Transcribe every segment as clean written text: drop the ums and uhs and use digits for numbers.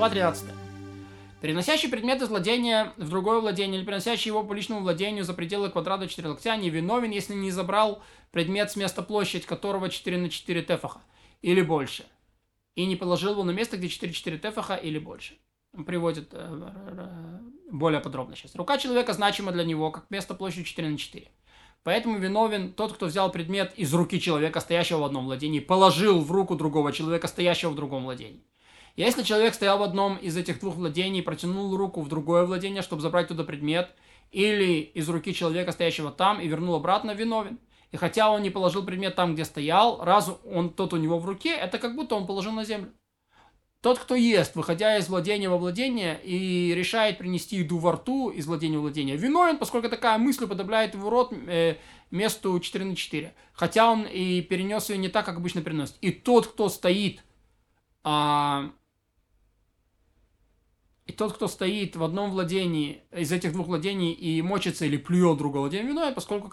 Глава 13. Переносящий предметы владения в другое владение или переносящий его по личному владению за пределы квадрата 4 локтя не виновен, если не забрал предмет с места площадь которого 4 на 4 тефаха или больше, и не положил его на место, где 4-4 тефаха или больше. Приводит более подробно сейчас. Рука человека значима для него как место площадью 4 на 4. Поэтому виновен тот, кто взял предмет из руки человека, стоящего в одном владении, положил в руку другого человека, стоящего в другом владении. Если человек стоял в одном из этих двух владений, протянул руку в другое владение, чтобы забрать туда предмет, или из руки человека, стоящего там, и вернул обратно, виновен. И хотя он не положил предмет там, где стоял, раз он тот у него в руке, это как будто он положил на землю. Тот, кто ест, выходя из владения во владение, и решает принести еду во рту из владения во владение, виновен, поскольку такая мысль уподобляет его рот месту 4 на 4. Хотя он и перенес ее не так, как обычно переносит. И тот, кто стоит... И тот, кто стоит в одном владении, из этих двух владений и мочится или плюет другого владения, виновен, поскольку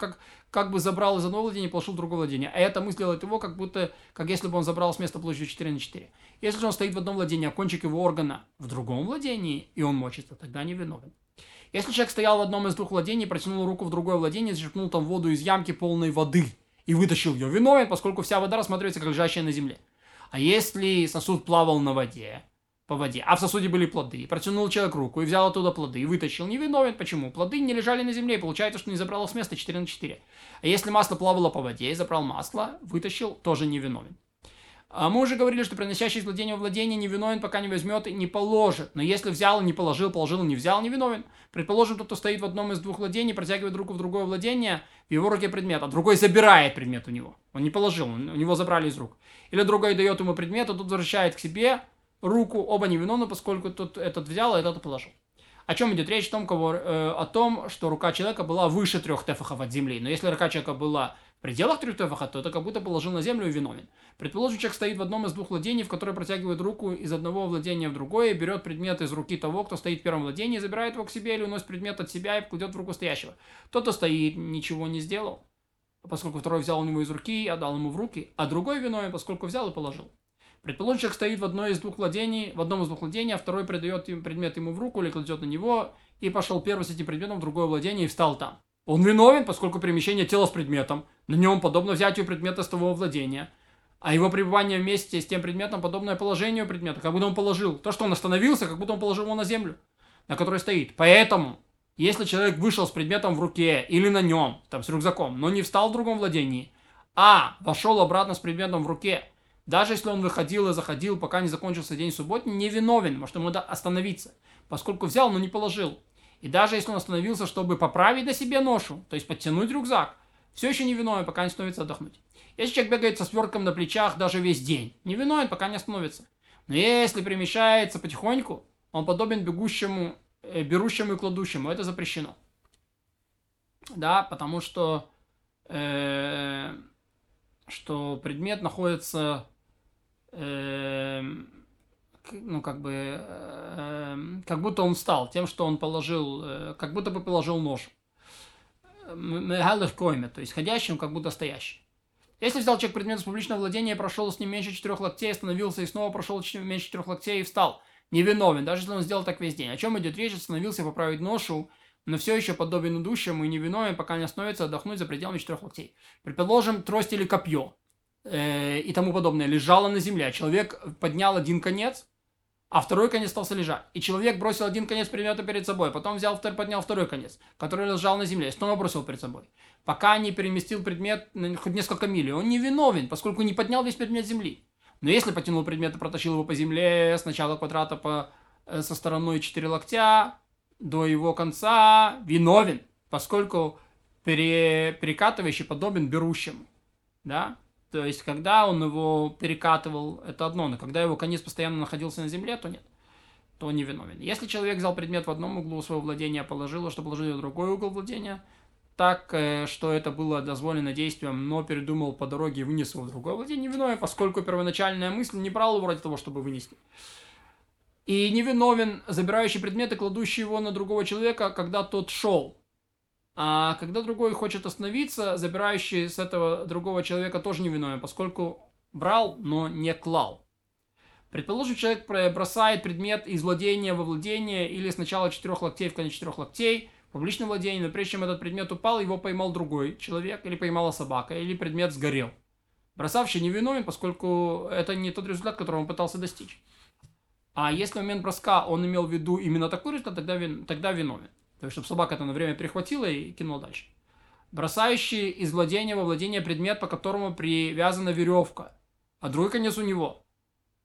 как бы забрал из одного владения и положил в другое владение. А это мысль делает его, как будто, как если бы он забрал с места площадью 4 на 4. Если же он стоит в одном владении, а кончик его органа в другом владении, и он мочится, тогда не виновен. Если человек стоял в одном из двух владений, протянул руку в другое владение, зачерпнул там воду из ямки полной воды и вытащил ее, виновен, поскольку вся вода рассматривается как лежащая на земле. А если сосуд плавал на воде, по воде, а в сосуде были плоды, протянул человек руку и взял оттуда плоды, и вытащил, не виновен. Почему? Плоды не лежали на земле, и получается, что не забрал их с места 4 на 4. А если масло плавало по воде, и забрал масло, вытащил, тоже не виновен. А мы уже говорили, что приносящий из владения во владение не виновен, пока не возьмет и не положит. Но если взял и не положил, положил и не взял, не виновен. Предположим, тот, кто стоит в одном из двух владений, протягивает руку в другое владение, в его руке предмет, а другой забирает предмет у него. Он не положил, у него забрали из рук. Или другой дает ему предмет, а тот возвращает к себе руку, оба невиновны, поскольку тот этот взял, а этот положил. О чем идет речь? О том, что рука человека была выше 3 тефахов от земли. Но если рука человека была в пределах 3 тефахов, то это как будто положил на землю и виновен. Предположим, человек стоит в одном из двух владений, в которое протягивает руку из одного владения в другое, берет предмет из руки того, кто стоит в первом владении, забирает его к себе или уносит предмет от себя и кладет в руку стоящего. Тот, кто стоит, ничего не сделал, поскольку второй взял у него из руки и отдал ему в руки, а другой виновен, поскольку взял и положил. Предположим, человек стоит в одном из двух владений, а второй придает предмет ему в руку или кладет на него, и пошел первый с этим предметом в другое владение и встал там. Он виновен, поскольку перемещение тела с предметом на нем подобно взятию предмета с того владения, а его пребывание вместе с тем предметом подобное положению предмета, как будто он положил. То, что он остановился, как будто он положил его на землю, на которой стоит. Поэтому, если человек вышел с предметом в руке или на нем, там с рюкзаком, но не встал в другом владении, а вошел обратно с предметом в руке, даже если он выходил и заходил, пока не закончился день субботний, не виновен, может, ему надо остановиться, поскольку взял, но не положил. И даже если он остановился, чтобы поправить на себе ношу, то есть подтянуть рюкзак, все еще не виновен, пока не становится отдохнуть. Если человек бегает со свертком на плечах даже весь день, не виновен, пока не остановится. Но если перемещается потихоньку, он подобен бегущему, берущему и кладущему. Это запрещено. Да, потому что предмет находится... как будто он встал тем, что он положил, как будто бы положил нож. То есть ходящим, как будто стоящий. Если взял человек предмет с публичного владения, прошел с ним меньше 4 локтей, остановился и снова прошел меньше 4 локтей и встал, невиновен, даже если он сделал так весь день. О чем идет речь? Остановился поправить ношу, но все еще подобен идущему и невиновен, пока не остановится отдохнуть за пределами 4 локтей. Предположим, трость или копье и тому подобное лежало на земле, а человек поднял один конец, а второй конец остался лежать. И человек бросил один конец предмета перед собой, потом взял, поднял второй конец, который лежал на земле, и снова бросил перед собой. Пока не переместил предмет хоть несколько миль, он не виновен, поскольку не поднял весь предмет земли. Но если потянул предмет и протащил его по земле с начала квадрата со стороной 4 локтя до его конца, виновен, поскольку перекатывающий подобен берущему. Да? То есть, когда он его перекатывал, это одно, но когда его конец постоянно находился на земле, то нет, то не виновен. Если человек взял предмет в одном углу своего владения, положил, что положил в другой угол владения, так, что это было дозволено действием, но передумал по дороге и вынес его в другое владение, не виновен, поскольку первоначальная мысль не брала его ради того, чтобы вынести. И не виновен забирающий предмет и кладущий его на другого человека, когда тот шел. А когда другой хочет остановиться, забирающий с этого другого человека тоже не виновен, поскольку брал, но не клал. Предположим, человек бросает предмет из владения во владение или сначала 4 локтей в конец 4 локтей в публичном владении, но прежде чем этот предмет упал, его поймал другой человек, или поймала собака, или предмет сгорел. Бросавший невиновен, поскольку это не тот результат, которого он пытался достичь. А если в момент броска он имел в виду именно такой результат, тогда виновен. То есть, чтобы собака это на время перехватила и кинула дальше. Бросающий из владения во владение предмет, по которому привязана веревка, а другой конец у него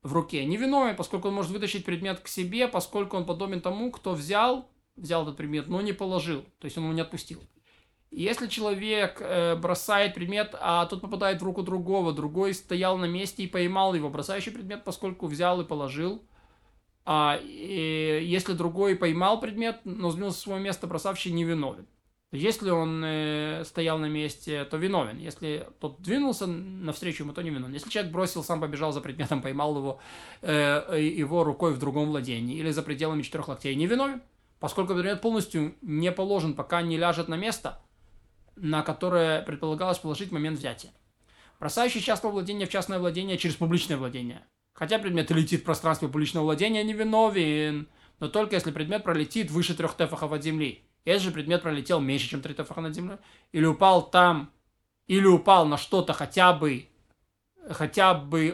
в руке, невиновен, поскольку он может вытащить предмет к себе, поскольку он подобен тому, кто взял этот предмет, но не положил, то есть он его не отпустил. Если человек бросает предмет, а тот попадает в руку другого, другой стоял на месте и поймал его, бросающий предмет, поскольку взял и положил. Если другой поймал предмет, но сдвинулся с своего места, бросавший невиновен. Если он стоял на месте, то виновен. Если тот двинулся навстречу ему, то не виновен. Если человек бросил, сам побежал за предметом, поймал его рукой в другом владении или за пределами 4 локтей, не виновен, поскольку предмет полностью не положен, пока не ляжет на место, на которое предполагалось положить в момент взятия. Бросающий с частного владения в частное владение через публичное владение. Хотя предмет летит в пространстве публичного владения, не виновен, но только если предмет пролетит выше 3 тефахов от земли. Если же предмет пролетел меньше, чем 3 тефаха над землей, или упал на что-то, хотя бы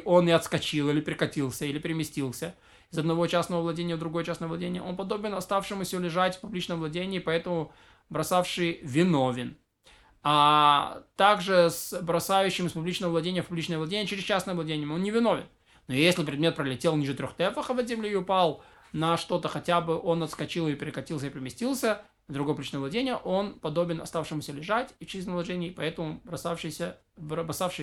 он и отскочил, или прикатился, или переместился из одного частного владения в другое частное владение, он подобен оставшемуся лежать в публичном владении, поэтому бросавший виновен. А также с бросающим из публичного владения в публичное владение через частное владение он не виновен. Но если предмет пролетел ниже 3 тефахов от земли и упал на что-то, хотя бы он отскочил и перекатился и переместился, другое публичное владение, он подобен оставшемуся лежать в частном владении, поэтому бросавший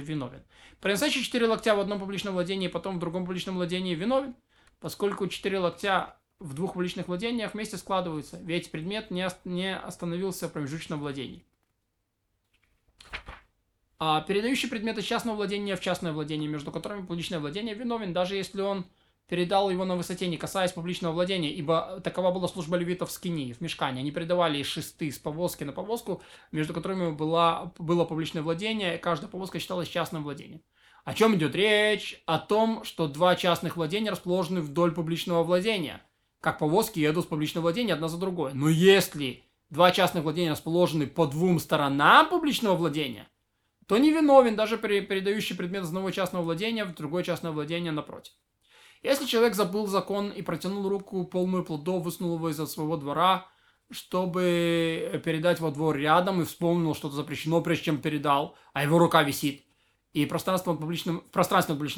виновен. Приносящий 4 локтя в одном публичном владении, потом в другом публичном владении виновен, поскольку 4 локтя в 2 публичных владениях вместе складываются, ведь предмет не остановился в промежуточном владении. А передающий предмет из частного владения в частное владение, между которыми публичное владение, виновен, даже если он передал его на высоте, не касаясь публичного владения, ибо такова была служба левитов в скинии, в мишкане. Они передавали шесты с повозки на повозку, между которыми было публичное владение, и каждая повозка считалась частным владением. О чем идет речь? О том, что 2 частных владения расположены вдоль публичного владения, как повозки едут с публичного владения одна за другой. Но если 2 частных владения расположены по 2 сторонам публичного владения, то не виновен даже передающий предмет из одного частного владения в другое частное владение напротив. Если человек забыл закон и протянул руку, полную плодов, высунул его из-за своего двора, чтобы передать во двор рядом, и вспомнил, что-то запрещено, прежде чем передал, а его рука висит, и пространство публичным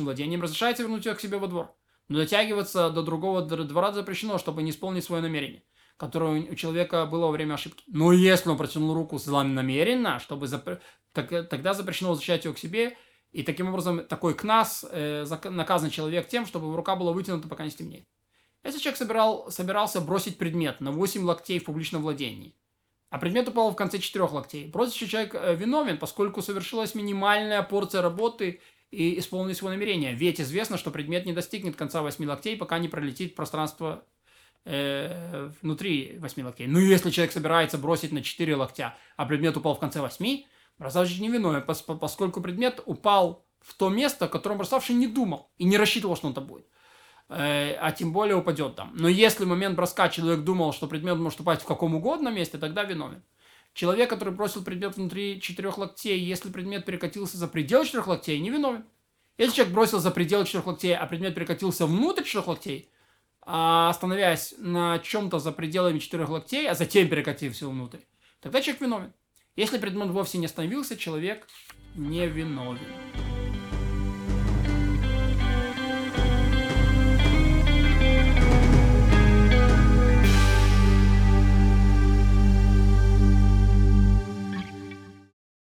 владением разрешается вернуть ее к себе во двор. Но дотягиваться до другого двора запрещено, чтобы не исполнить свое намерение, которое у человека было во время ошибки. Но если он протянул руку злонамеренно, тогда запрещено возвращать ее к себе. И таким образом, такой кнас, наказан человек тем, чтобы рука была вытянута, пока не стемнеет. Если человек собирался бросить предмет на 8 локтей в публичном владении, а предмет упал в конце 4 локтей, бросивший человек виновен, поскольку совершилась минимальная порция работы и исполнилось его намерение. Ведь известно, что предмет не достигнет конца 8 локтей, пока не пролетит пространство внутри 8 локтей. Но если человек собирается бросить на 4 локтя, а предмет упал в конце 8, бросавший невиновен, поскольку предмет упал в то место, о котором бросавший не думал и не рассчитывал, что он там будет, а тем более упадет там. Но если в момент броска человек думал, что предмет может упасть в каком угодно месте, тогда виновен. Человек, который бросил предмет внутри 4 локтей, если предмет перекатился за пределы 4 локтей, не виновен. Если человек бросил за пределы 4 локтей, а предмет перекатился внутрь 4 локтей, остановясь на чем-то за пределами 4 локтей, а затем перекатился внутрь, тогда человек виновен. Если предмет вовсе не остановился, человек не виновен.